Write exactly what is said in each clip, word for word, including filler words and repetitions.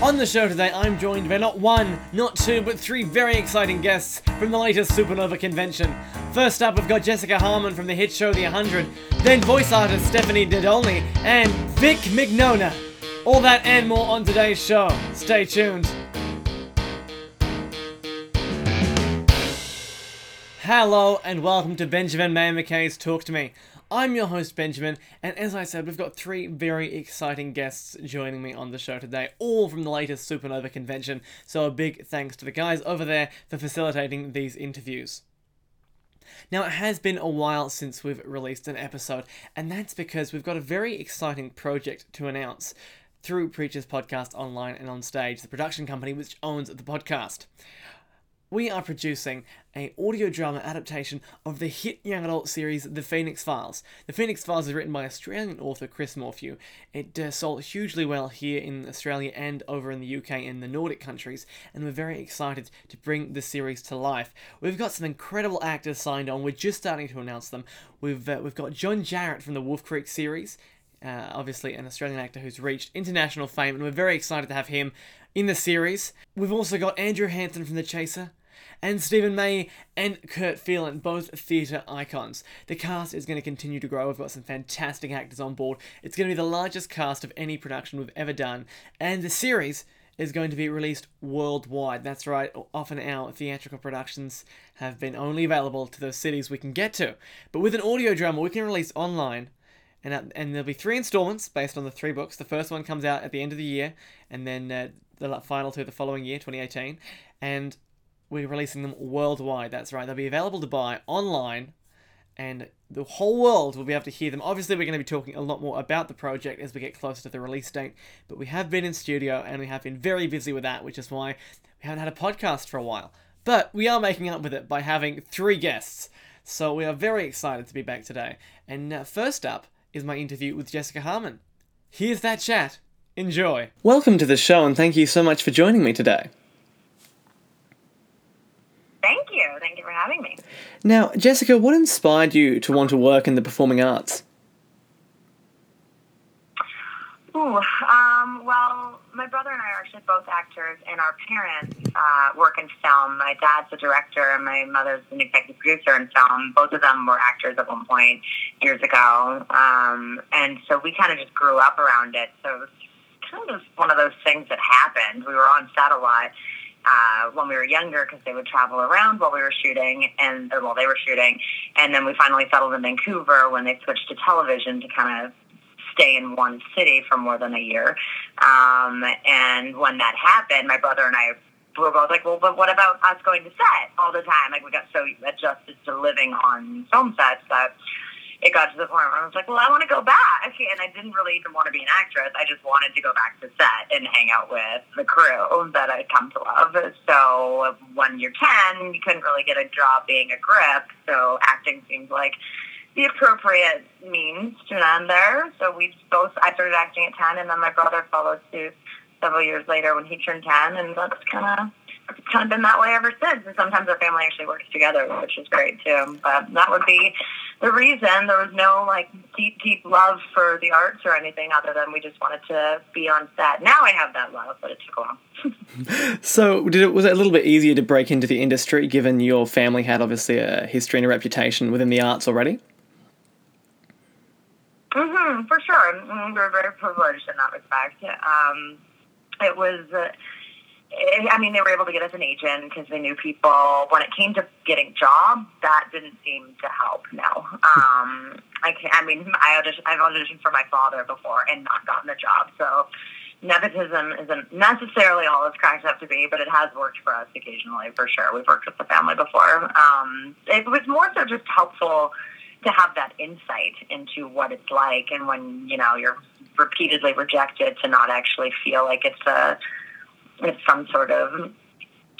On the show today, I'm joined by not one, not two, but three very exciting guests from the latest Supanova Convention. First up, we've got Jessica Harmon from the hit show The one hundred, then voice artist Stephanie Nadolny, and Vic Mignogna. All that and more on today's show. Stay tuned. Hello and welcome to Benjamin Maio Mackay's Talk to Me. I'm your host, Benjamin, and as I said, we've got three very exciting guests joining me on the show today, all from the latest Supanova Convention, so a big thanks to the guys over there for facilitating these interviews. Now, it has been a while since we've released an episode, and that's because we've got a very exciting project to announce through Preacher's Podcast Online and On Stage, the production company which owns the podcast. We are producing an audio drama adaptation of the hit young adult series, The Phoenix Files. The Phoenix Files is written by Australian author Chris Morphew. It uh, sold hugely well here in Australia and over in the U K and the Nordic countries, and we're very excited to bring the series to life. We've got some incredible actors signed on. We're just starting to announce them. We've, uh, we've got John Jarrett from the Wolf Creek series, uh, obviously an Australian actor who's reached international fame, and we're very excited to have him in the series. We've also got Andrew Hansen from The Chaser, and Stephen May and Kurt Phelan, both theatre icons. The cast is going to continue to grow. We've got some fantastic actors on board. It's going to be the largest cast of any production we've ever done, and the series is going to be released worldwide. That's right, often our theatrical productions have been only available to those cities we can get to. But with an audio drama, we can release online, and, at, and there'll be three installments based on the three books. The first one comes out at the end of the year, and then uh, the final two the following year, twenty eighteen, and we're releasing them worldwide. That's right. They'll be available to buy online, and the whole world will be able to hear them. Obviously, we're going to be talking a lot more about the project as we get closer to the release date, but we have been in studio, and we have been very busy with that, which is why we haven't had a podcast for a while. But we are making up with it by having three guests, so we are very excited to be back today. And uh, first up is my interview with Jessica Harmon. Here's that chat. Enjoy. Welcome to the show, and thank you so much for joining me today. Thank you. Thank you for having me. Now, Jessica, what inspired you to want to work in the performing arts? Ooh, um, well, my brother and I are actually both actors, and our parents uh, work in film. My dad's a director, and my mother's an executive producer in film. Both of them were actors at one point years ago, um, and so we kind of just grew up around it. So it was kind of one of those things that happened. We were on set a lot. Uh, when we were younger, because they would travel around while we were shooting, and or while they were shooting, and then we finally settled in Vancouver when they switched to television to kind of stay in one city for more than a year. Um, and when that happened, my brother and I were both like, "Well, but what about us going to set all the time?" Like, we got so adjusted to living on film sets that it got to the point where I was like, well, I want to go back. And I didn't really even want to be an actress. I just wanted to go back to set and hang out with the crew that I'd come to love. So when you're ten, you couldn't really get a job being a grip. So acting seemed like the appropriate means to an end there. So we both, I started acting at ten, and then my brother followed suit several years later when he turned ten. And that's kind of... it's kind of been that way ever since, and sometimes our family actually works together, which is great too. But that would be the reason. There was no like deep, deep love for the arts or anything other than we just wanted to be on set. Now I have that love, but it took a while. So did it, was it a little bit easier to break into the industry, given your family had obviously a history and a reputation within the arts already? Mm-hmm, for sure. We were very privileged in that respect. Um, it was... Uh, I mean, they were able to get us an agent because they knew people. When it came to getting jobs, that didn't seem to help, no. Um, I can't, I mean, I audition, I've auditioned for my father before and not gotten a job, so nepotism isn't necessarily all it's cracked up to be, but it has worked for us occasionally, for sure. We've worked with the family before. Um, it was more so just helpful to have that insight into what it's like, and when, you know, you're repeatedly rejected, to not actually feel like it's a... it's some sort of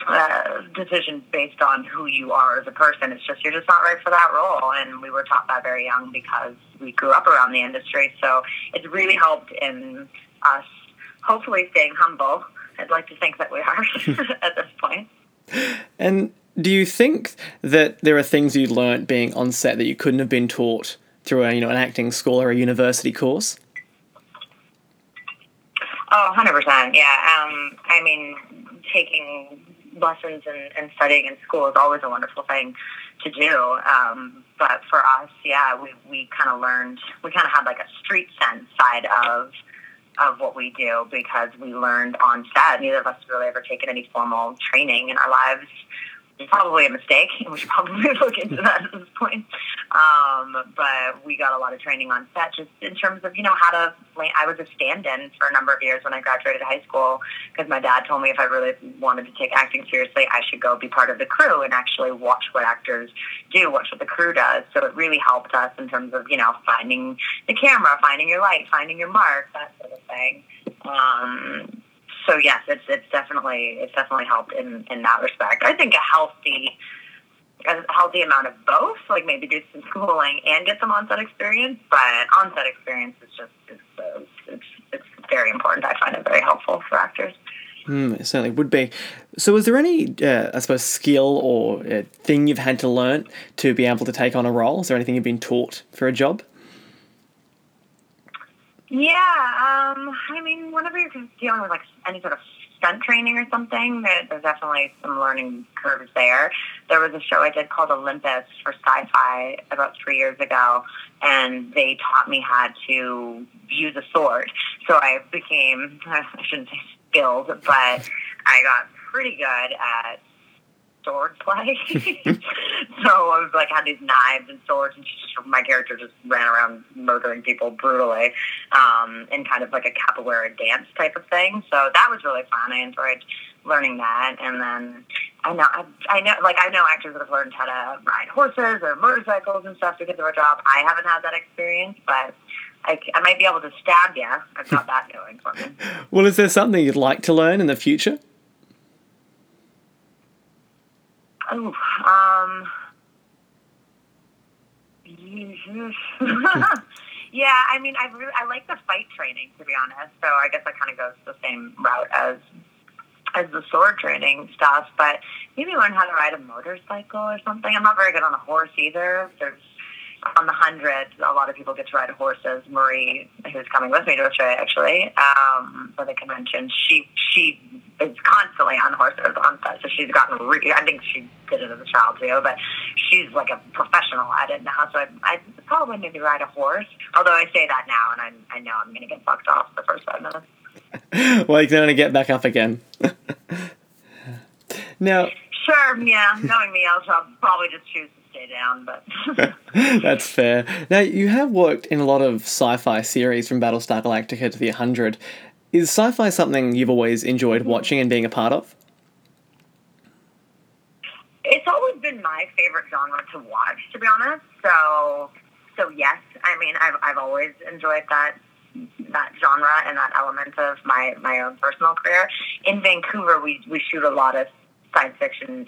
uh, decision based on who you are as a person. It's just, you're just not right for that role. And we were taught that very young because we grew up around the industry. So it's really helped in us hopefully staying humble. I'd like to think that we are at this point. And do you think that there are things you learned being on set that you couldn't have been taught through a, you know, an acting school or a university course? Oh, one hundred percent. Yeah. Um, I mean, taking lessons and, and studying in school is always a wonderful thing to do. Um, but for us, yeah, we, we kind of learned, we kind of had like a street sense side of, of what we do because we learned on set. Neither of us really ever taken any formal training in our lives. It's probably a mistake. We should probably look into that at this point. Um, but we got a lot of training on set just in terms of, you know, how to plan. I was a stand-in for a number of years when I graduated high school because my dad told me if I really wanted to take acting seriously, I should go be part of the crew and actually watch what actors do, watch what the crew does. So it really helped us in terms of, you know, finding the camera, finding your light, finding your mark, that sort of thing. Um So yes, it's it's definitely it's definitely helped in, in that respect. I think a healthy a healthy amount of both, like maybe do some schooling and get some on set experience. But on set experience is just it's, it's it's very important. I find it very helpful for actors. Mm, it certainly would be. So, is there any uh, I suppose skill or uh, thing you've had to learn to be able to take on a role? Is there anything you've been taught for a job? Yeah, um, I mean, whenever you're dealing with, like, any sort of stunt training or something, there's definitely some learning curves there. There was a show I did called Olympus for Sci-Fi about three years ago, and they taught me how to use a sword. So I became, I shouldn't say skilled, but I got pretty good at sword play. So I was like, had these knives and swords, and just, my character just ran around murdering people brutally, um, in kind of like a capoeira dance type of thing. So that was really fun. I enjoyed learning that. And then I know, I, I know, like I know actors that have learned how to ride horses or motorcycles and stuff because of our job. I haven't had that experience, but I, I might be able to stab you. I've got that going for me. Well, is there something you'd like to learn in the future? Oh, um, yeah, I mean, I really, I like the fight training, to be honest, so I guess that kind of goes the same route as, as the sword training stuff, but maybe learn how to ride a motorcycle or something. I'm not very good on a horse either. There's, on the one hundred, a lot of people get to ride horses. Marie, who's coming with me to a show, actually, um, for the convention, she, she is constantly on horses on set, so she's gotten really, I think she did it as a child too, but she's like a professional at it now, so I, I probably maybe ride a horse, although I say that now, and I'm, I know I'm going to get fucked off the first five minutes. Well, you can only get back up again. Now... Sure, yeah, knowing me, I'll, I'll probably just choose to stay down, but... That's fair. Now, you have worked in a lot of sci-fi series, from Battlestar Galactica to The one hundred. Is sci-fi something you've always enjoyed watching and being a part of? It's always been my favorite genre to watch, to be honest. So, so yes, I mean, I've I've always enjoyed that that genre and that element of my, my own personal career. In Vancouver, we we shoot a lot of science fiction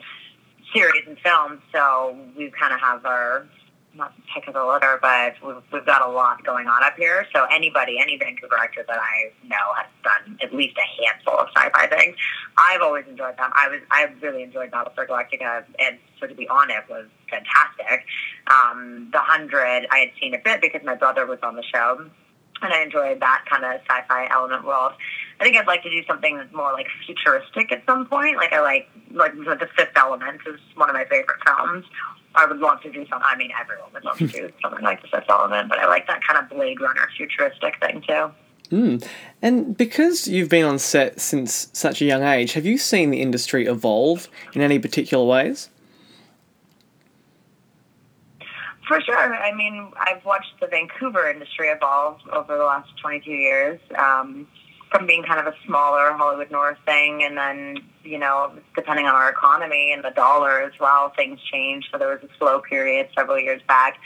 series and films, so we kind of have our, not the pick of the litter, but we've, we've got a lot going on up here, so anybody, any Vancouver actor that I know has done at least a handful of sci-fi things. I've always enjoyed them. I was, I really enjoyed Battlestar Galactica, and so to be on it was fantastic. Um, the one hundred, I had seen a bit because my brother was on the show, and I enjoyed that kind of sci-fi element world. I think I'd like to do something that's more, like, futuristic at some point. Like, I like, like, The Fifth Element is one of my favorite films. I would love to do something, I mean, everyone would love to do something like The Fifth Element, but I like that kind of Blade Runner futuristic thing, too. Mm. And because you've been on set since such a young age, have you seen the industry evolve in any particular ways? For sure. I mean, I've watched the Vancouver industry evolve over the last twenty-two years, um, from being kind of a smaller Hollywood North thing. And then, you know, depending on our economy and the dollar as well, things changed. So there was a slow period several years back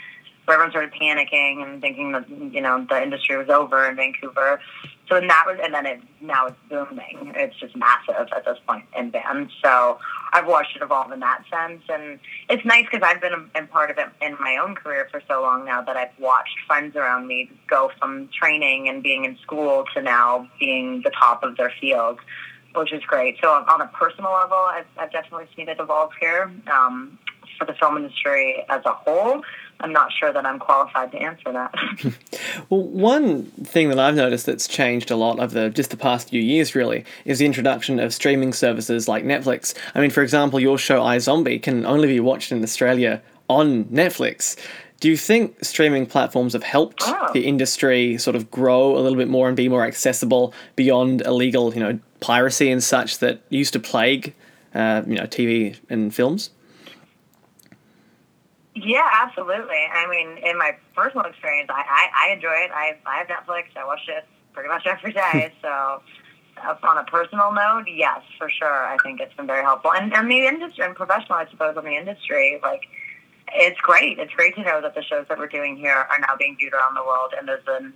where everyone started panicking and thinking that, you know, the industry was over in Vancouver. So in that was, and then it, now it's booming. It's just massive at this point in Van. So I've watched it evolve in that sense. And it's nice because I've been a, a part of it in my own career for so long now that I've watched friends around me go from training and being in school to now being the top of their field, which is great. So on a personal level, I've, I've definitely seen it evolve here. Um, for the film industry as a whole, I'm not sure that I'm qualified to answer that. Well, one thing that I've noticed that's changed a lot over the, just the past few years, really, is the introduction of streaming services like Netflix. I mean, for example, your show iZombie can only be watched in Australia on Netflix. Do you think streaming platforms have helped oh. the industry sort of grow a little bit more and be more accessible beyond illegal, you know, piracy and such that used to plague, uh, you know, T V and films? Yeah, absolutely. I mean, in my personal experience, I, I, I enjoy it. I, I have Netflix. I watch it pretty much every day. So on a personal note, yes, for sure. I think it's been very helpful. And, and the industry, and professional, I suppose, on the industry, like, it's great. It's great to know that the shows that we're doing here are now being viewed around the world, and there's an,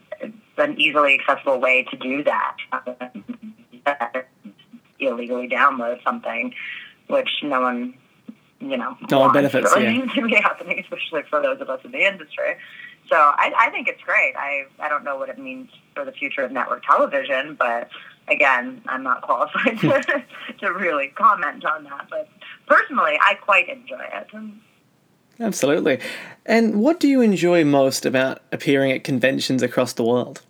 an easily accessible way to do that. Illegally download something, which no one... you know, no one benefits, really, yeah. To be happening, especially for those of us in the industry. So I, I think it's great. I, I don't know what it means for the future of network television, but again, I'm not qualified to, to really comment on that. But personally, I quite enjoy it. Absolutely. And what do you enjoy most about appearing at conventions across the world?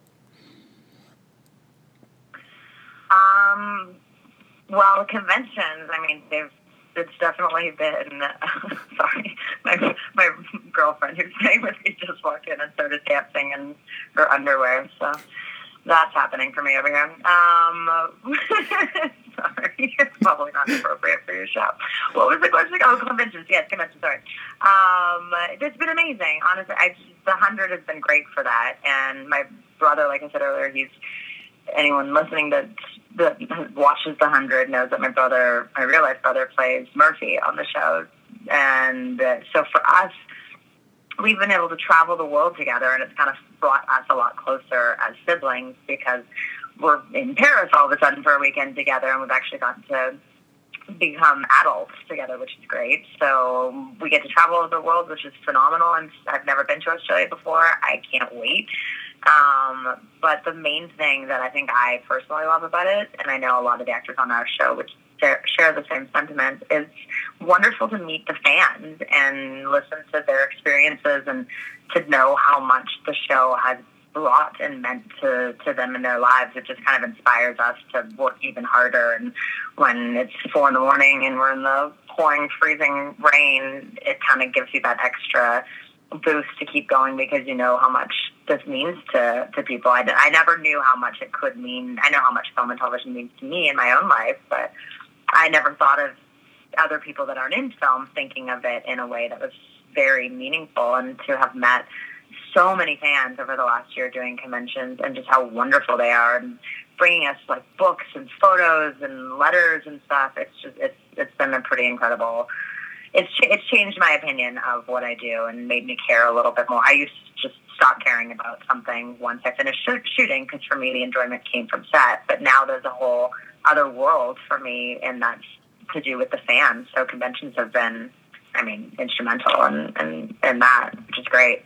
Um, well, conventions, I mean, they've It's definitely been, uh, sorry, my my girlfriend who's staying with me just walked in and started dancing in her underwear, so that's happening for me over here. Um, sorry, it's probably not appropriate for your show. What was the question? Oh, conventions, yes, conventions, sorry. Um, it's been amazing, honestly. I just, the one hundred has been great for that, and my brother, like I said earlier, he's, anyone listening that that watches The one hundred knows that my brother, my real life brother, plays Murphy on the show. And uh, so for us, we've been able to travel the world together, and it's kind of brought us a lot closer as siblings because we're in Paris all of a sudden for a weekend together, and we've actually gotten to become adults together, which is great. So we get to travel the world, which is phenomenal, and I've never been to Australia before. I can't wait. Um, but the main thing that I think I personally love about it, and I know a lot of the actors on our show which share, share the same sentiment, is wonderful to meet the fans and listen to their experiences and to know how much the show has brought and meant to, to them in their lives. It just kind of inspires us to work even harder. And when it's four in the morning and we're in the pouring, freezing rain, it kind of gives you that extra boost to keep going because you know how much this means to, to people. I, I never knew how much it could mean. I know how much film and television means to me in my own life, but I never thought of other people that aren't in film thinking of it in a way that was very meaningful. And to have met so many fans over the last year doing conventions and just how wonderful they are and bringing us like books and photos and letters and stuff, it's just it's it's been a pretty incredible. It's it's changed my opinion of what I do and made me care a little bit more. I used to just stop caring about something once I finished sh- shooting because for me the enjoyment came from set. But now there's a whole other world for me, and that's to do with the fans. So conventions have been, I mean, instrumental in, in, in that, which is great.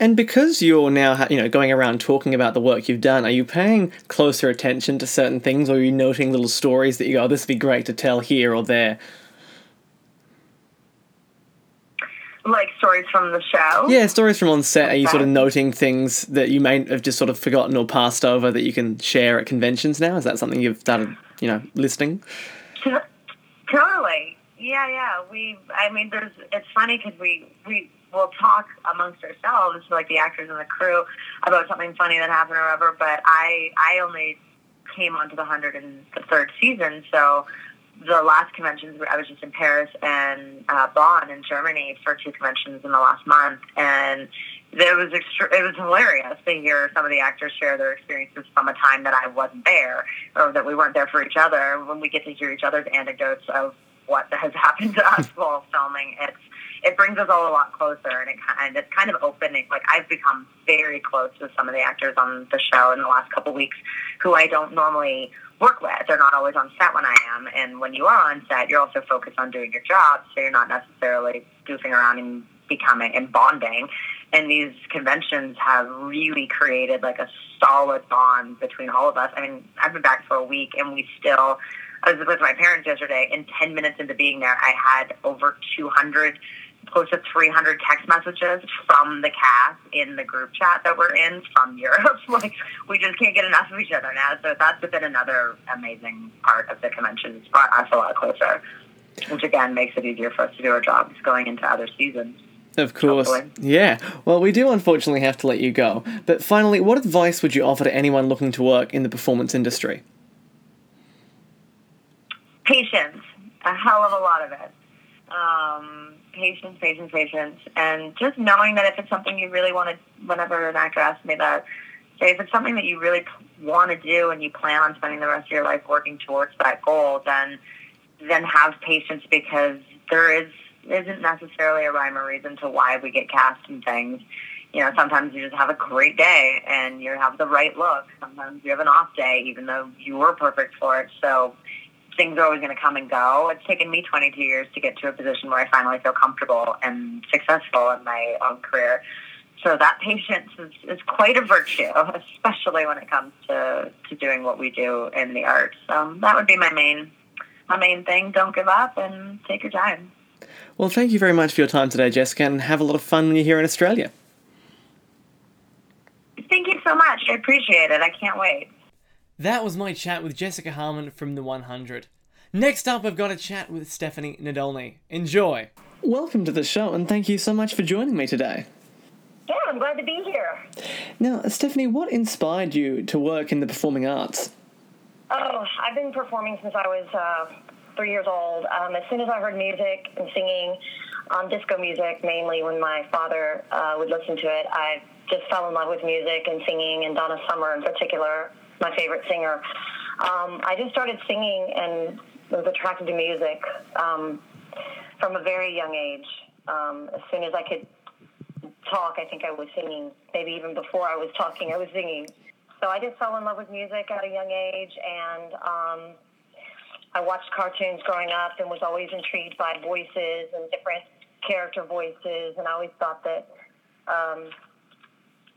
And because you're now, you know, going around talking about the work you've done, are you paying closer attention to certain things, or are you noting little stories that you go, oh, this would be great to tell here or there? Like stories from the show? Yeah, stories from on set. Are you sort of noting things that you may have just sort of forgotten or passed over that you can share at conventions now? Is that something you've started, you know, listening? Totally. Yeah, yeah. We, I mean, there's, it's funny because we, we will talk amongst ourselves, like the actors and the crew, about something funny that happened or whatever, but I, I only came onto the one hundred in the third season, so... The last conventions, I was just in Paris and uh, Bonn in Germany for two conventions in the last month, and it was extru- it was hilarious to hear some of the actors share their experiences from a time that I wasn't there, or that we weren't there for each other. When we get to hear each other's anecdotes of what has happened to us while filming, it's it brings us all a lot closer, and it kind it's kind of opening. Like I've become very close with some of the actors on the show in the last couple of weeks, who I don't normally work with. They're not always on set when I am, and when you are on set, you're also focused on doing your job, so you're not necessarily goofing around and becoming and bonding. And these conventions have really created like a solid bond between all of us. I mean, I've been back for a week, and we still I was with my parents yesterday, and ten minutes into being there, I had over two hundred, close to three hundred text messages from the cast in the group chat that we're in from Europe. Like, we just can't get enough of each other now. So that's been another amazing part of the convention. It's brought us a lot closer, which, again, makes it easier for us to do our jobs going into other seasons. Of course. Hopefully. Yeah. Well, we do unfortunately have to let you go. But finally, what advice would you offer to anyone looking to work in the performance industry? Patience. A hell of a lot of it. Um, patience, patience, patience. And just knowing that if it's something you really want to, whenever an actor asks me that, say if it's something that you really want to do and you plan on spending the rest of your life working towards that goal, then then have patience, because there is isn't necessarily a rhyme or reason to why we get cast in things. You know, sometimes you just have a great day and you have the right look. Sometimes you have an off day, even though you were perfect for it. So things are always going to come and go. It's taken me twenty-two years to get to a position where I finally feel comfortable and successful in my own career. So that patience is, is quite a virtue, especially when it comes to, to doing what we do in the arts. So that would be my main, my main thing. Don't give up and take your time. Well, thank you very much for your time today, Jessica, and have a lot of fun when you're here in Australia. Thank you so much. I appreciate it. I can't wait. That was my chat with Jessica Harmon from The one hundred. Next up, I've got a chat with Stephanie Nadolny. Enjoy. Welcome to the show, and thank you so much for joining me today. Yeah, I'm glad to be here. Now, Stephanie, what inspired you to work in the performing arts? Oh, I've been performing since I was... Uh... three years old. Um, as soon as I heard music and singing, um, disco music mainly, when my father uh, would listen to it, I just fell in love with music and singing, and Donna Summer in particular, my favorite singer. Um, I just started singing and was attracted to music um, from a very young age. Um, as soon as I could talk, I think I was singing. Maybe even before I was talking, I was singing. So I just fell in love with music at a young age, and um, I watched cartoons growing up and was always intrigued by voices and different character voices, and I always thought that, um,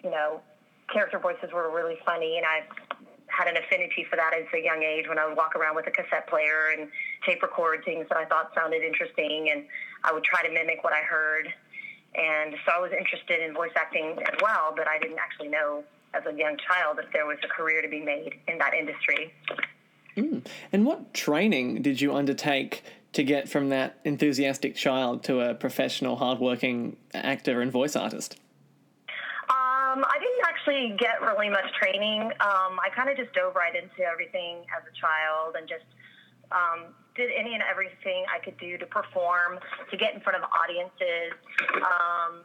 you know, character voices were really funny, and I had an affinity for that at a young age when I would walk around with a cassette player and tape record things that I thought sounded interesting, and I would try to mimic what I heard. And so I was interested in voice acting as well, but I didn't actually know as a young child that there was a career to be made in that industry. Mm. And what training did you undertake to get from that enthusiastic child to a professional, hardworking actor and voice artist? Um, I didn't actually get really much training. Um, I kind of just dove right into everything as a child and just um, did any and everything I could do to perform, to get in front of audiences. Um,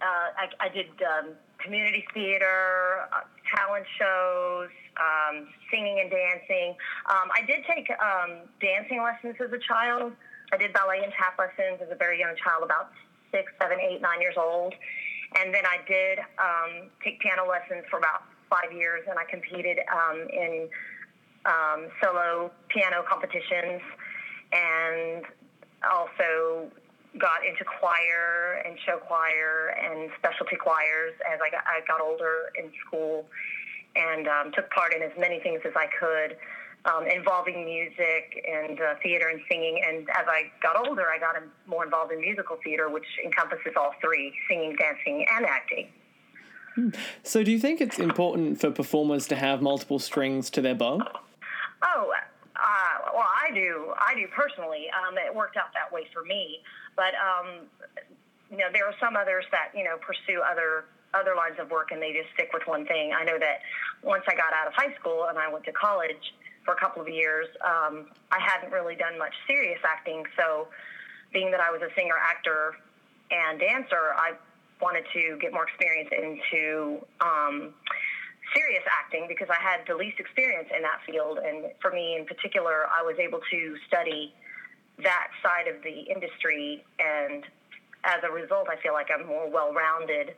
uh, I, I did um, community theater, uh, talent shows, um, singing and dancing. Um, I did take um, dancing lessons as a child. I did ballet and tap lessons as a very young child, about six, seven, eight, nine years old. And then I did um, take piano lessons for about five years, and I competed um, in um, solo piano competitions, and also got into choir and show choir and specialty choirs as I got, I got older in school, and um, took part in as many things as I could um, involving music and uh, theater and singing. And as I got older, I got more involved in musical theater, which encompasses all three, singing, dancing, and acting. Hmm. So do you think it's important for performers to have multiple strings to their bow? Oh, uh, well, I do. I do personally. Um, it worked out that way for me. But, um, you know, there are some others that, you know, pursue other other lines of work and they just stick with one thing. I know that once I got out of high school and I went to college for a couple of years, um, I hadn't really done much serious acting. So being that I was a singer, actor, and dancer, I wanted to get more experience into um, serious acting because I had the least experience in that field. And for me in particular, I was able to study that side of the industry, and as a result, I feel like I'm more well-rounded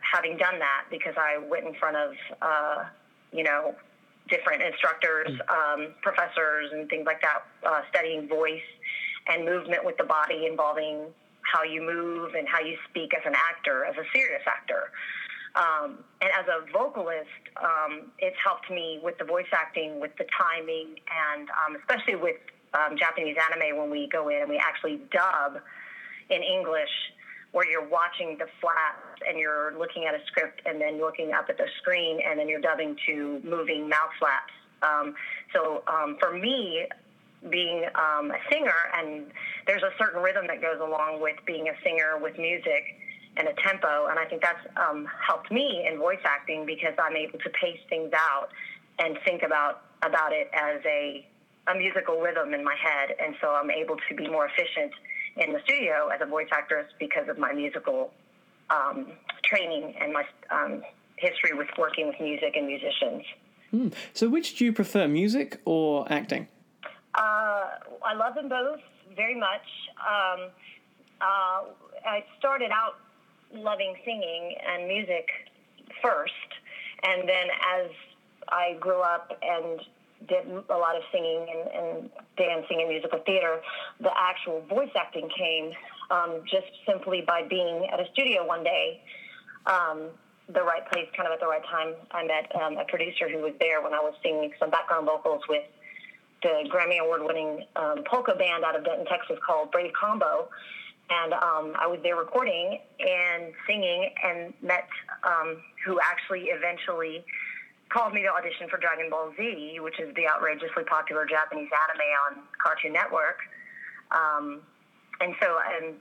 having done that because I went in front of, uh, you know, different instructors, um, professors, and things like that, uh, studying voice and movement with the body involving how you move and how you speak as an actor, as a serious actor. Um, and as a vocalist, um, it's helped me with the voice acting, with the timing, and um, especially with um, Japanese anime, when we go in and we actually dub in English, where you're watching the flaps and you're looking at a script and then looking up at the screen and then you're dubbing to moving mouth flaps. Um, so um, for me, being um, a singer, and there's a certain rhythm that goes along with being a singer with music and a tempo, and I think that's um, helped me in voice acting, because I'm able to pace things out and think about about it as a, a musical rhythm in my head, and so I'm able to be more efficient in the studio as a voice actress because of my musical um, training and my um, history with working with music and musicians. Mm. So which do you prefer, music or acting? Uh, I love them both very much. Um, uh, I started out loving singing and music first, and then as I grew up and did a lot of singing and, and dancing and musical theater, the actual voice acting came um, just simply by being at a studio one day, um, the right place, kind of at the right time. I met um, a producer who was there when I was singing some background vocals with the Grammy Award-winning um, polka band out of Denton, Texas, called Brave Combo. And um, I was there recording and singing, and met um, who actually eventually called me to audition for Dragon Ball Z, which is the outrageously popular Japanese anime on Cartoon Network. Um, and so and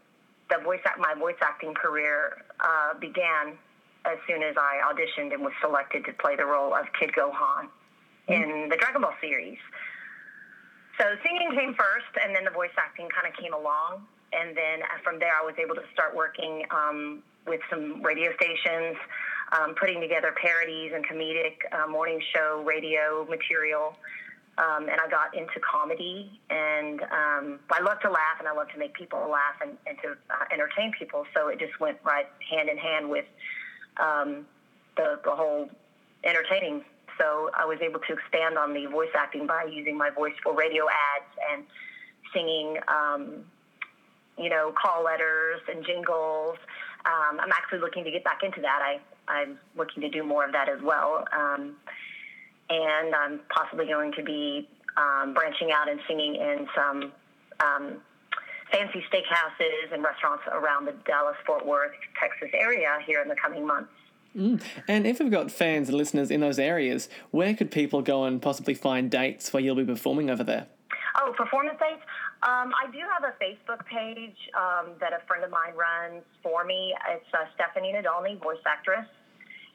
the voice my voice acting career uh, began as soon as I auditioned and was selected to play the role of Kid Gohan mm. in the Dragon Ball series. So singing came first, and then the voice acting kind of came along. And then from there, I was able to start working um, with some radio stations, um, putting together parodies and comedic uh, morning show radio material. Um, and I got into comedy, and um, I love to laugh, and I love to make people laugh and, and to uh, entertain people. So it just went right hand in hand with um, the, the whole entertaining. So I was able to expand on the voice acting by using my voice for radio ads and singing, um, you know, call letters and jingles. Um, I'm actually looking to get back into that. I, I'm looking to do more of that as well. Um, and I'm possibly going to be um, branching out and singing in some um, fancy steakhouses and restaurants around the Dallas-Fort Worth, Texas area here in the coming months. Mm. And if we've got fans and listeners in those areas, where could people go and possibly find dates where you'll be performing over there? Oh, performance dates? Um, I do have a Facebook page um, that a friend of mine runs for me. It's uh, Stephanie Nadolny, voice actress.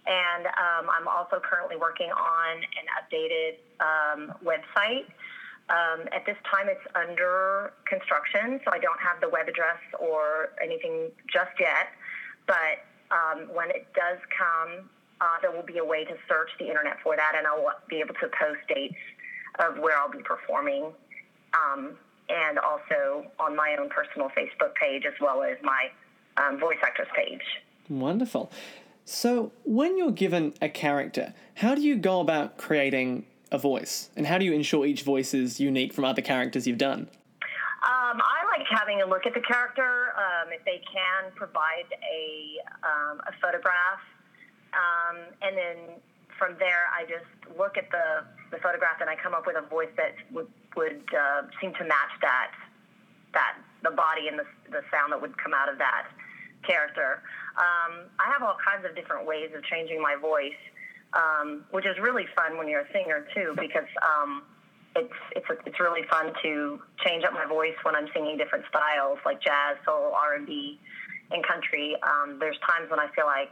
And um, I'm also currently working on an updated um, website. Um, at this time, it's under construction, so I don't have the web address or anything just yet, but Um, when it does come, uh, there will be a way to search the internet for that, and I'll be able to post dates of where I'll be performing, um, and also on my own personal Facebook page as well as my um, voice actress page. Wonderful. So when you're given a character, how do you go about creating a voice, and how do you ensure each voice is unique from other characters you've done? Um, I like having a look at the character. Um, if they can provide a um, a photograph, um, and then from there, I just look at the, the photograph and I come up with a voice that would would uh, seem to match that that the body and the the sound that would come out of that character. Um, I have all kinds of different ways of changing my voice, um, which is really fun when you're a singer too, because. Um, It's it's it's really fun to change up my voice when I'm singing different styles like jazz, soul, R and B, and country. Um, there's times when I feel like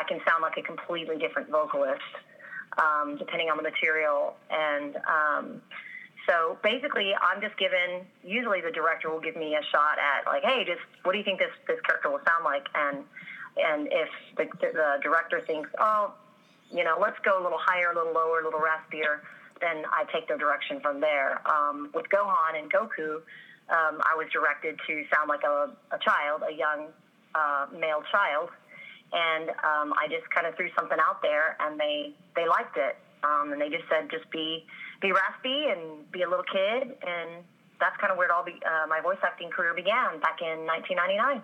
I can sound like a completely different vocalist, um, depending on the material. And um, so basically, I'm just given. Usually, the director will give me a shot at like, hey, just what do you think this, this character will sound like? And and if the, the director thinks, oh, you know, let's go a little higher, a little lower, a little raspier, then I take their direction from there. Um, with Gohan and Goku, um, I was directed to sound like a, a child, a young uh, male child, and um, I just kind of threw something out there, and they, they liked it. Um, and they just said, just be be raspy and be a little kid, and that's kind of where it all be, uh, my voice acting career began back in nineteen ninety-nine.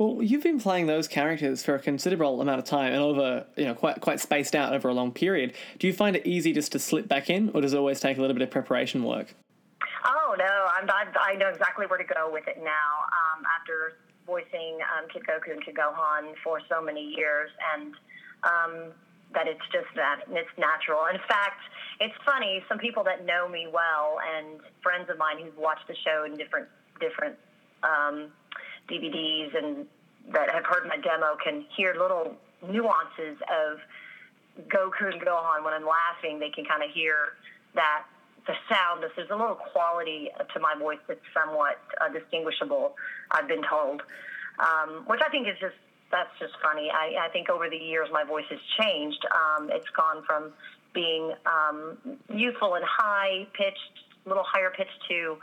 Well, you've been playing those characters for a considerable amount of time and over, you know, quite quite spaced out over a long period. Do you find it easy just to slip back in, or does it always take a little bit of preparation work? Oh, no, I'm, I'm, I know exactly where to go with it now. Um, after voicing um, Kid Goku and Kid Gohan for so many years, and um, that it's just that, and it's natural. In fact, it's funny, some people that know me well and friends of mine who've watched the show in different, different um, D V Ds and that have heard my demo can hear little nuances of Goku and Gohan. When I'm laughing, they can kind of hear that the sound. There's a little quality to my voice that's somewhat uh, distinguishable, I've been told, um, which I think is just, that's just funny. I, I think over the years my voice has changed. Um, it's gone from being um, youthful and high-pitched, a little higher-pitched to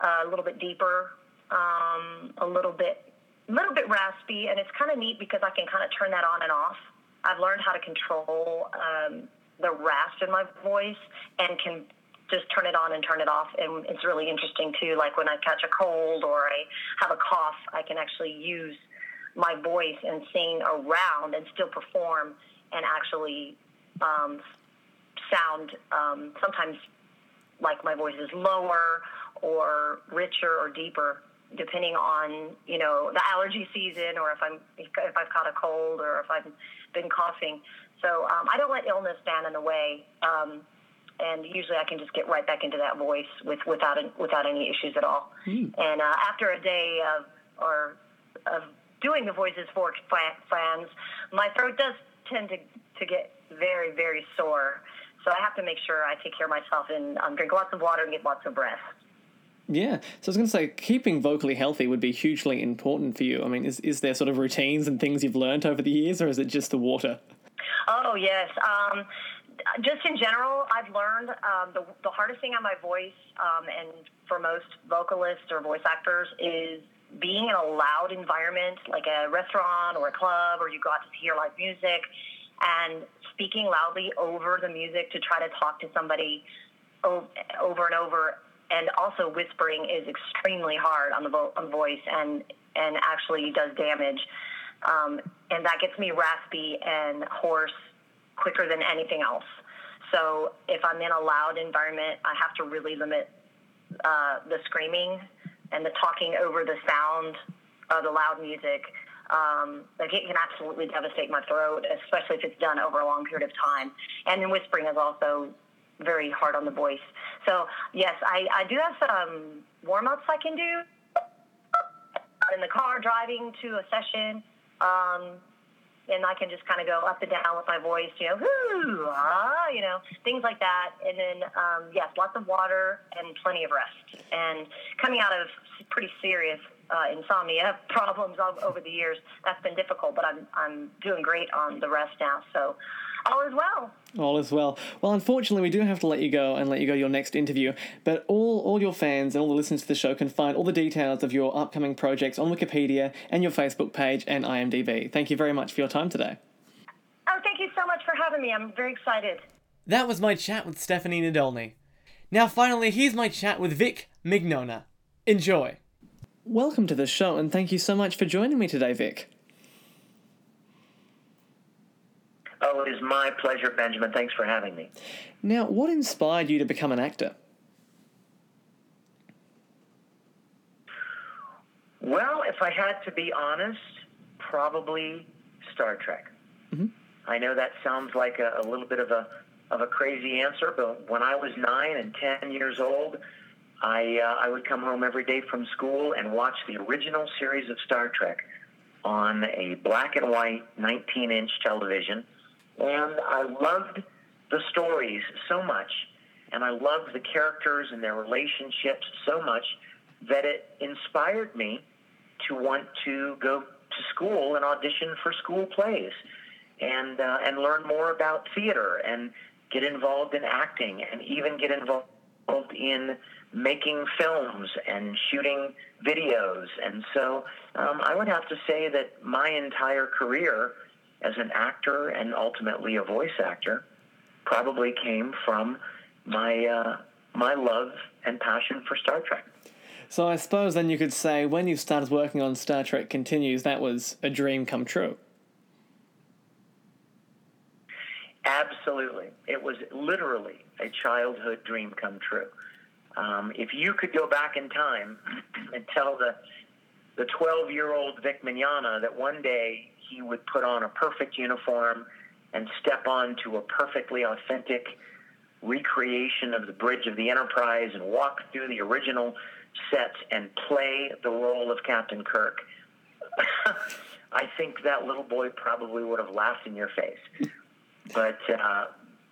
uh, a little bit deeper, um, a little bit little bit raspy, and it's kind of neat because I can kind of turn that on and off. I've learned how to control um, the rasp in my voice and can just turn it on and turn it off, and it's really interesting, too. Like when I catch a cold or I have a cough, I can actually use my voice and sing around and still perform and actually um, sound um, sometimes like my voice is lower or richer or deeper, depending on, you know, the allergy season or if I'm if I've caught a cold or if I've been coughing. So um, I don't let illness stand in the way, um, and usually I can just get right back into that voice with without an, without any issues at all. Mm. And uh, after a day of or of doing the voices for fans, my throat does tend to to get very very sore. So I have to make sure I take care of myself and um, drink lots of water and get lots of rest. Yeah, so I was going to say, keeping vocally healthy would be hugely important for you. I mean, is is there sort of routines and things you've learned over the years, or is it just the water? Oh, yes. Um, just in general, I've learned um, the, the hardest thing on my voice, um, and for most vocalists or voice actors, is being in a loud environment, like a restaurant or a club, or you go out to hear live music, and speaking loudly over the music to try to talk to somebody over, over and over. And also whispering is extremely hard on the vo- on voice and, and actually does damage. Um, and that gets me raspy and hoarse quicker than anything else. So if I'm in a loud environment, I have to really limit uh, the screaming and the talking over the sound of the loud music. Um, like it can absolutely devastate my throat, especially if it's done over a long period of time. And then whispering is also very hard on the voice. So, yes, I, I do have some warm-ups I can do in the car driving to a session, um, and I can just kind of go up and down with my voice, you know, whoo, ah, you know, things like that. And then, um, yes, lots of water and plenty of rest. And coming out of pretty serious uh, insomnia problems over the years, that's been difficult, but I'm I'm doing great on the rest now, so... All is well. All is well. Well, unfortunately, we do have to let you go and let you go to your next interview. But all, all your fans and all the listeners to the show can find all the details of your upcoming projects on Wikipedia and your Facebook page and IMDb. Thank you very much for your time today. Oh, thank you so much for having me. I'm very excited. That was my chat with Stephanie Nadolny. Now, finally, here's my chat with Vic Mignogna. Enjoy. Welcome to the show, and thank you so much for joining me today, Vic. Oh, it is my pleasure, Benjamin. Thanks for having me. Now, what inspired you to become an actor? Well, if I had to be honest, probably Star Trek. Mm-hmm. I know that sounds like a, a little bit of a of a crazy answer, but when I was nine and ten years old, I uh, I would come home every day from school and watch the original series of Star Trek on a black and white nineteen inch television. And I loved the stories so much, and I loved the characters and their relationships so much that it inspired me to want to go to school and audition for school plays and uh, and learn more about theater and get involved in acting and even get involved in making films and shooting videos. And so um, I would have to say that my entire career as an actor and ultimately a voice actor probably came from my uh, my love and passion for Star Trek. So I suppose then you could say when you started working on Star Trek Continues, that was a dream come true. Absolutely. It was literally a childhood dream come true. Um, if you could go back in time and tell the the twelve-year-old Vic Mignogna that one day he would put on a perfect uniform and step on to a perfectly authentic recreation of the bridge of the Enterprise and walk through the original sets and play the role of Captain Kirk, I think that little boy probably would have laughed in your face. But uh,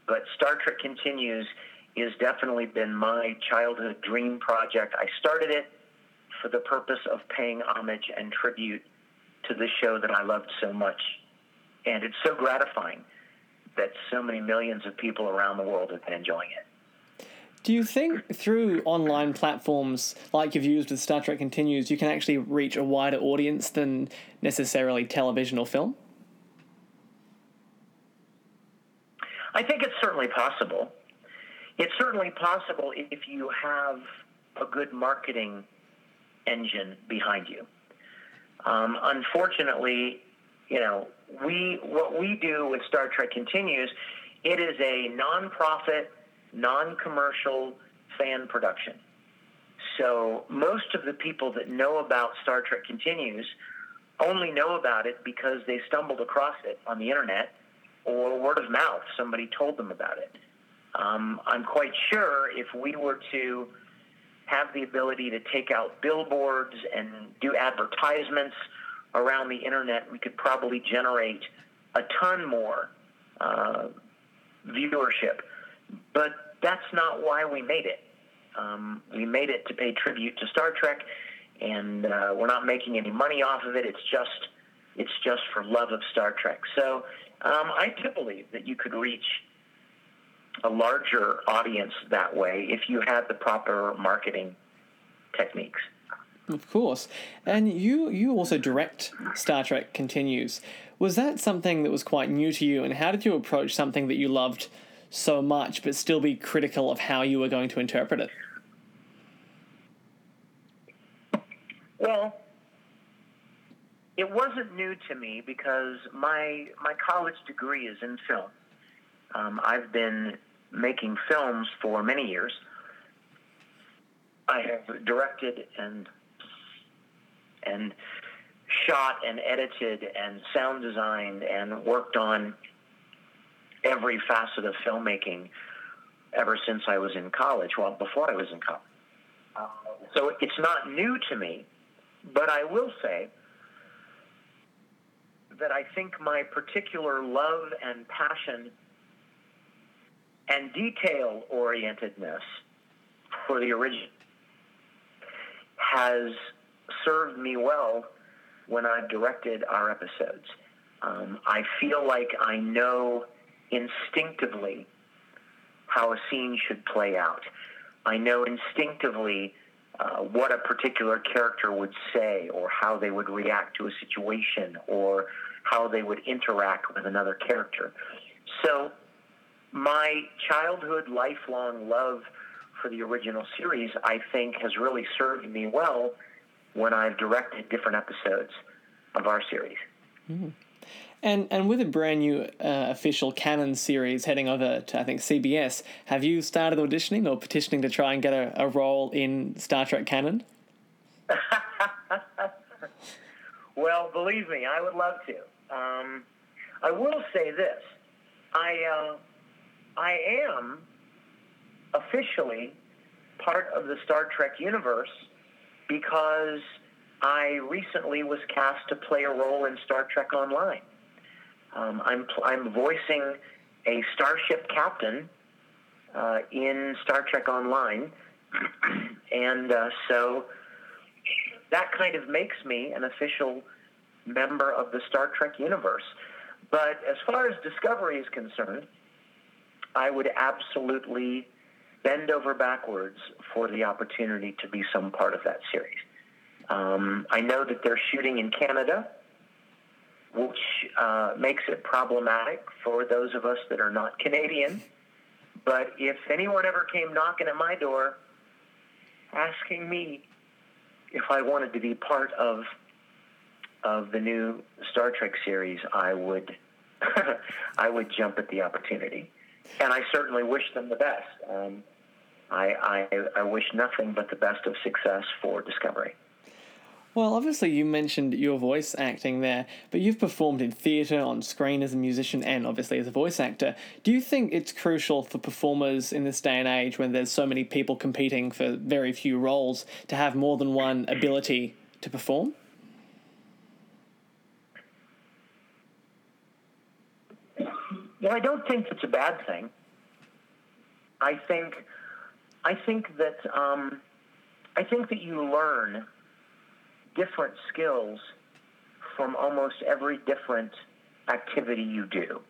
but Star Trek Continues has definitely been my childhood dream project. I started it for the purpose of paying homage and tribute to the show that I loved so much. And it's so gratifying that so many millions of people around the world have been enjoying it. Do you think through online platforms like you've used with Star Trek Continues, you can actually reach a wider audience than necessarily television or film? I think it's certainly possible. It's certainly possible if you have a good marketing engine behind you. Um, unfortunately, you know, we what we do with Star Trek Continues, it is a non-profit, non-commercial fan production. So most of the people that know about Star Trek Continues only know about it because they stumbled across it on the internet or word of mouth. Somebody told them about it. Um, I'm quite sure if we were to have the ability to take out billboards and do advertisements around the internet, we could probably generate a ton more uh, viewership. But that's not why we made it. Um, we made it to pay tribute to Star Trek, and uh, we're not making any money off of it. It's just, it's just for love of Star Trek. So um, I do believe that you could reach a larger audience that way if you had the proper marketing techniques. Of course. And you, you also direct Star Trek Continues. Was that something that was quite new to you, and how did you approach something that you loved so much but still be critical of how you were going to interpret it? Well, it wasn't new to me because my my college degree is in film. Um, I've been making films for many years. I have directed and and shot and edited and sound designed and worked on every facet of filmmaking ever since I was in college, well, before I was in college. Uh, so it's not new to me, but I will say that I think my particular love and passion and detail-orientedness for the original has served me well when I've directed our episodes. Um, I feel like I know instinctively how a scene should play out. I know instinctively uh, what a particular character would say or how they would react to a situation or how they would interact with another character. So my childhood, lifelong love for the original series, I think, has really served me well when I've directed different episodes of our series. Mm. And and with a brand new uh, official canon series heading over to, I think, C B S, have you started auditioning or petitioning to try and get a, a role in Star Trek canon? Well, believe me, I would love to. Um, I will say this. I... Uh, I am officially part of the Star Trek universe because I recently was cast to play a role in Star Trek Online. Um, I'm I'm voicing a starship captain uh, in Star Trek Online, and uh, so that kind of makes me an official member of the Star Trek universe. But as far as Discovery is concerned, I would absolutely bend over backwards for the opportunity to be some part of that series. Um, I know that they're shooting in Canada, which uh, makes it problematic for those of us that are not Canadian. But if anyone ever came knocking at my door asking me if I wanted to be part of of the new Star Trek series, I would I would jump at the opportunity, and I certainly wish them the best. Um, I, I I wish nothing but the best of success for Discovery. Well, obviously you mentioned your voice acting there, but you've performed in theatre, on screen as a musician, and obviously as a voice actor. Do you think it's crucial for performers in this day and age, when there's so many people competing for very few roles, to have more than one ability to perform? Well, I don't think it's a bad thing. I think, I think that, um, I think that you learn different skills from almost every different activity you do.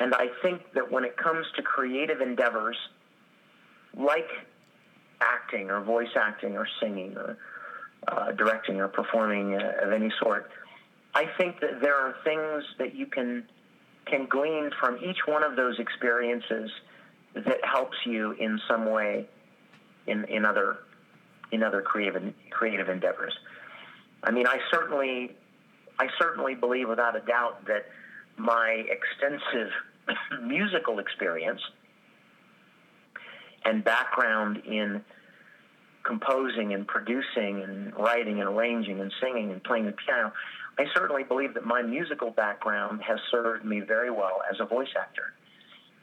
And I think that when it comes to creative endeavors, like acting or voice acting or singing or uh, directing or performing uh, of any sort, I think that there are things that you can can glean from each one of those experiences that helps you in some way in, in other in other creative creative endeavors. I mean, I certainly, I certainly believe without a doubt that my extensive musical experience and background in composing and producing and writing and arranging and singing and playing the piano, I certainly believe that my musical background has served me very well as a voice actor.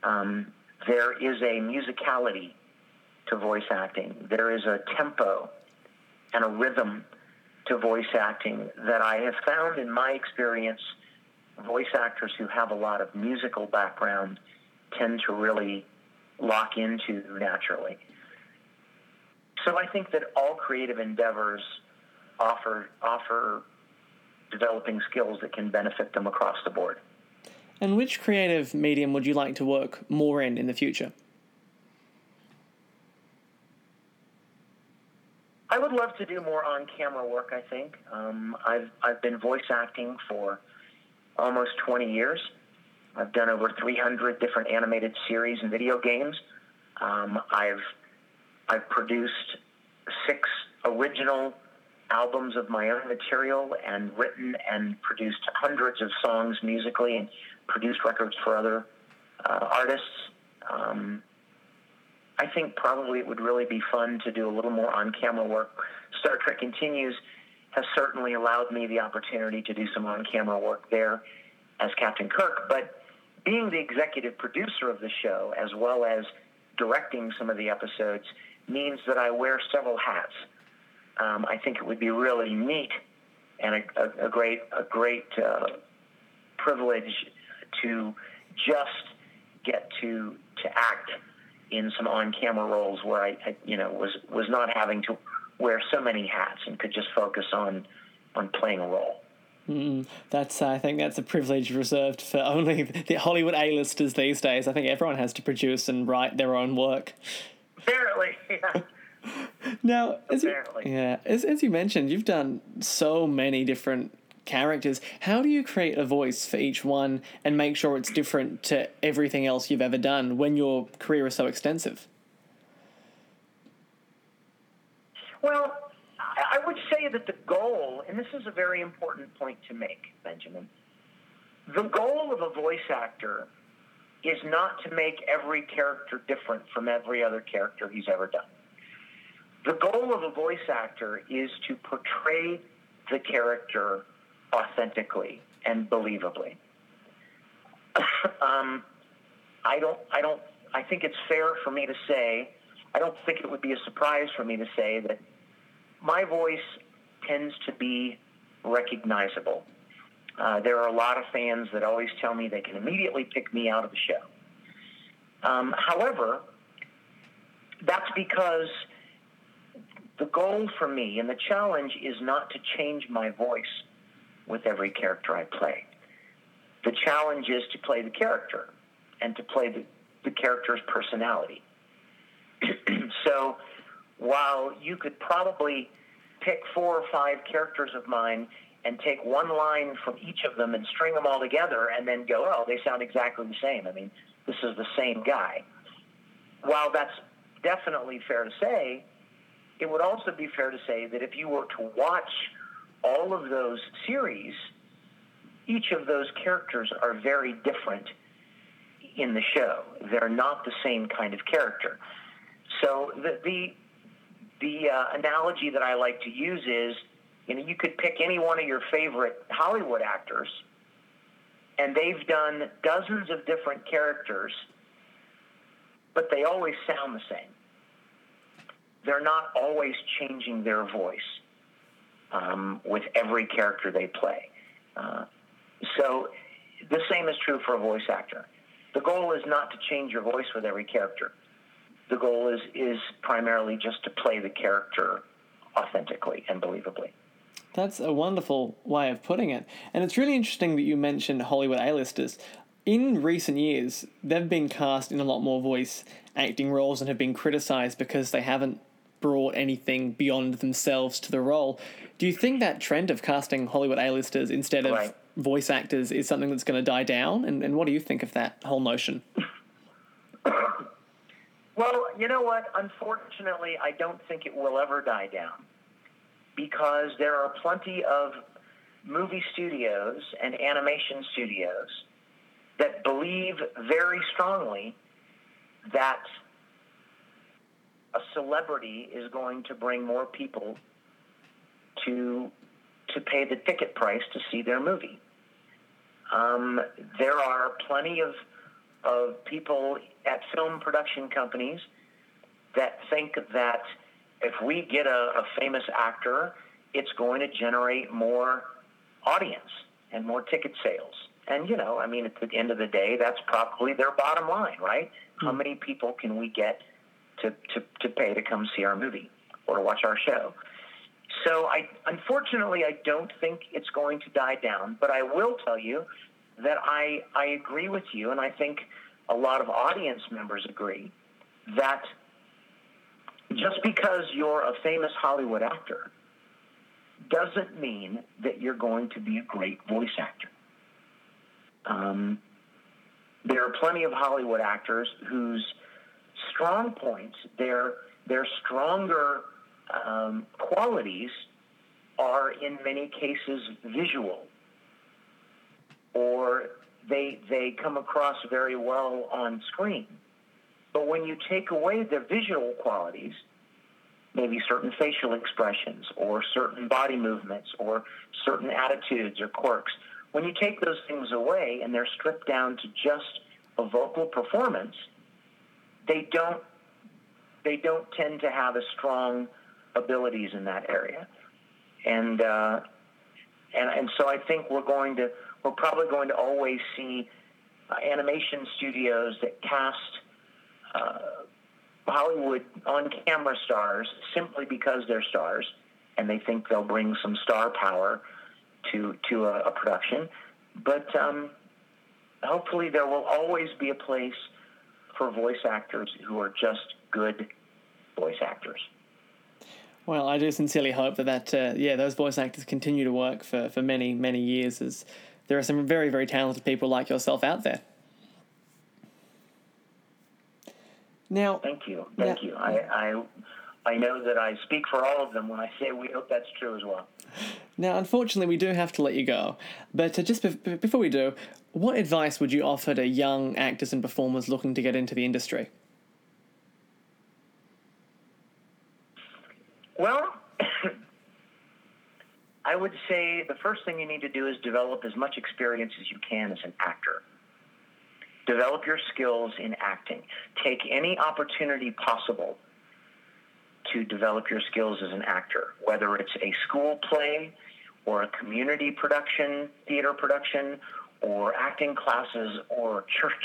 Um, there is a musicality to voice acting. There is a tempo and a rhythm to voice acting that I have found in my experience, voice actors who have a lot of musical background tend to really lock into naturally. So I think that all creative endeavors offer offer developing skills that can benefit them across the board. And which creative medium would you like to work more in in the future? I would love to do more on-camera work, I think. Um, I've I've been voice acting for almost twenty years. I've done over three hundred different animated series and video games. Um, I've I've produced six original albums of my own material and written and produced hundreds of songs musically and produced records for other uh, artists. Um, I think probably it would really be fun to do a little more on-camera work. Star Trek Continues has certainly allowed me the opportunity to do some on-camera work there as Captain Kirk, but being the executive producer of the show as well as directing some of the episodes means that I wear several hats. Um, I think it would be really neat and a, a, a great, a great uh, privilege to just get to to act in some on-camera roles where I, I, you know, was was not having to wear so many hats and could just focus on on playing a role. Mm, that's uh, I think that's a privilege reserved for only the Hollywood A-listers these days. I think everyone has to produce and write their own work. Apparently, yeah. Now, as you, yeah, as, as you mentioned, you've done so many different characters. How do you create a voice for each one and make sure it's different to everything else you've ever done when your career is so extensive? Well, I would say that the goal, and this is a very important point to make, Benjamin, the goal of a voice actor is not to make every character different from every other character he's ever done. The goal of a voice actor is to portray the character authentically and believably. um, I don't, I don't, I think it's fair for me to say, I don't think it would be a surprise for me to say that my voice tends to be recognizable. Uh, there are a lot of fans that always tell me they can immediately pick me out of the show. Um, however, that's because the goal for me and the challenge is not to change my voice with every character I play. The challenge is to play the character and to play the, the character's personality. So while you could probably pick four or five characters of mine and take one line from each of them and string them all together and then go, oh, they sound exactly the same. I mean, this is the same guy. While that's definitely fair to say, it would also be fair to say that if you were to watch all of those series, each of those characters are very different in the show. They're not the same kind of character. So the the, the uh, analogy that I like to use is, you know, you could pick any one of your favorite Hollywood actors, and they've done dozens of different characters, but they always sound the same. They're not always changing their voice um, with every character they play. Uh, so the same is true for a voice actor. The goal is not to change your voice with every character. The goal is is primarily just to play the character authentically and believably. That's a wonderful way of putting it. And it's really interesting that you mentioned Hollywood A-listers. In recent years, they've been cast in a lot more voice acting roles and have been criticised because they haven't brought anything beyond themselves to the role. Do you think that trend of casting Hollywood A-listers instead of right. voice actors is something that's going to die down? And, and what do you think of that whole notion? Well, you know what? Unfortunately, I don't think it will ever die down, because there are plenty of movie studios and animation studios that believe very strongly that a celebrity is going to bring more people to to pay the ticket price to see their movie. Um, there are plenty of of people at film production companies that think that if we get a, a famous actor, it's going to generate more audience and more ticket sales. And, you know, I mean, at the end of the day, that's probably their bottom line, right? Mm-hmm. How many people can we get to, to, to pay to come see our movie or to watch our show? So I, unfortunately, I don't think it's going to die down, but I will tell you that I, I agree with you, and I think a lot of audience members agree, that just because you're a famous Hollywood actor doesn't mean that you're going to be a great voice actor. Um, there are plenty of Hollywood actors whose strong points, their their stronger um, qualities, are in many cases visual, or they they come across very well on screen. But when you take away their visual qualities, maybe certain facial expressions or certain body movements or certain attitudes or quirks, when you take those things away and they're stripped down to just a vocal performance, they don't they don't tend to have as strong abilities in that area, and uh, and and so I think we're going to we're probably going to always see uh, animation studios that cast uh, Hollywood on-camera stars simply because they're stars, and they think they'll bring some star power to to a, a production, but um, hopefully there will always be a place for voice actors who are just good voice actors. Well, I do sincerely hope that, that uh, yeah, those voice actors continue to work for, for many, many years, as there are some very, very talented people like yourself out there. Now, Thank you, thank now, you. I, I I know that I speak for all of them when I say we hope that's true as well. Now, unfortunately, we do have to let you go. But uh, just be- before we do, what advice would you offer to young actors and performers looking to get into the industry? Well, I would say the first thing you need to do is develop as much experience as you can as an actor. Develop your skills in acting. Take any opportunity possible to develop your skills as an actor, whether it's a school play or a community production, theater production, or acting classes, or church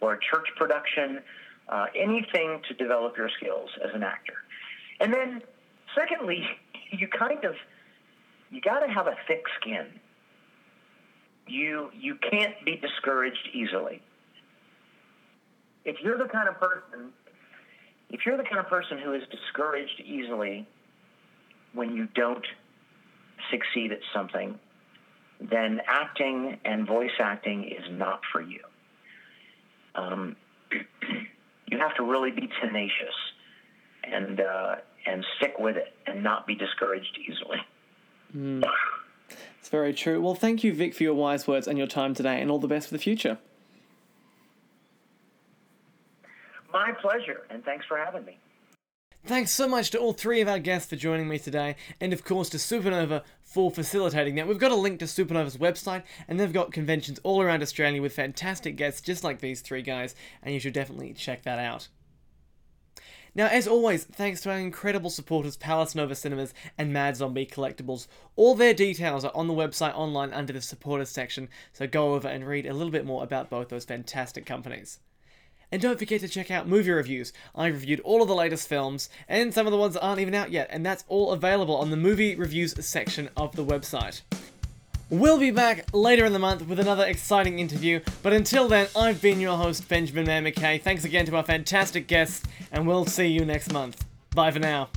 or a church production, uh, anything to develop your skills as an actor. And then, secondly, you kind of you got to have a thick skin. You you can't be discouraged easily. If you're the kind of person If you're the kind of person who is discouraged easily when you don't succeed at something, then acting and voice acting is not for you. Um, you have to really be tenacious and uh, and stick with it and not be discouraged easily. Mm. It's very true. Well, thank you, Vic, for your wise words and your time today, and all the best for the future. My pleasure, and thanks for having me. Thanks so much to all three of our guests for joining me today, and of course to Supanova for facilitating that. We've got a link to Supanova's website, and they've got conventions all around Australia with fantastic guests just like these three guys, and you should definitely check that out. Now, as always, thanks to our incredible supporters, Palace Nova Cinemas and Mad Zombie Collectibles. All their details are on the website online under the supporters section, so go over and read a little bit more about both those fantastic companies. And don't forget to check out movie reviews. I've reviewed all of the latest films, and some of the ones that aren't even out yet, and that's all available on the movie reviews section of the website. We'll be back later in the month with another exciting interview, but until then, I've been your host, Benjamin Maio Mackay. Thanks again to our fantastic guests, and we'll see you next month. Bye for now.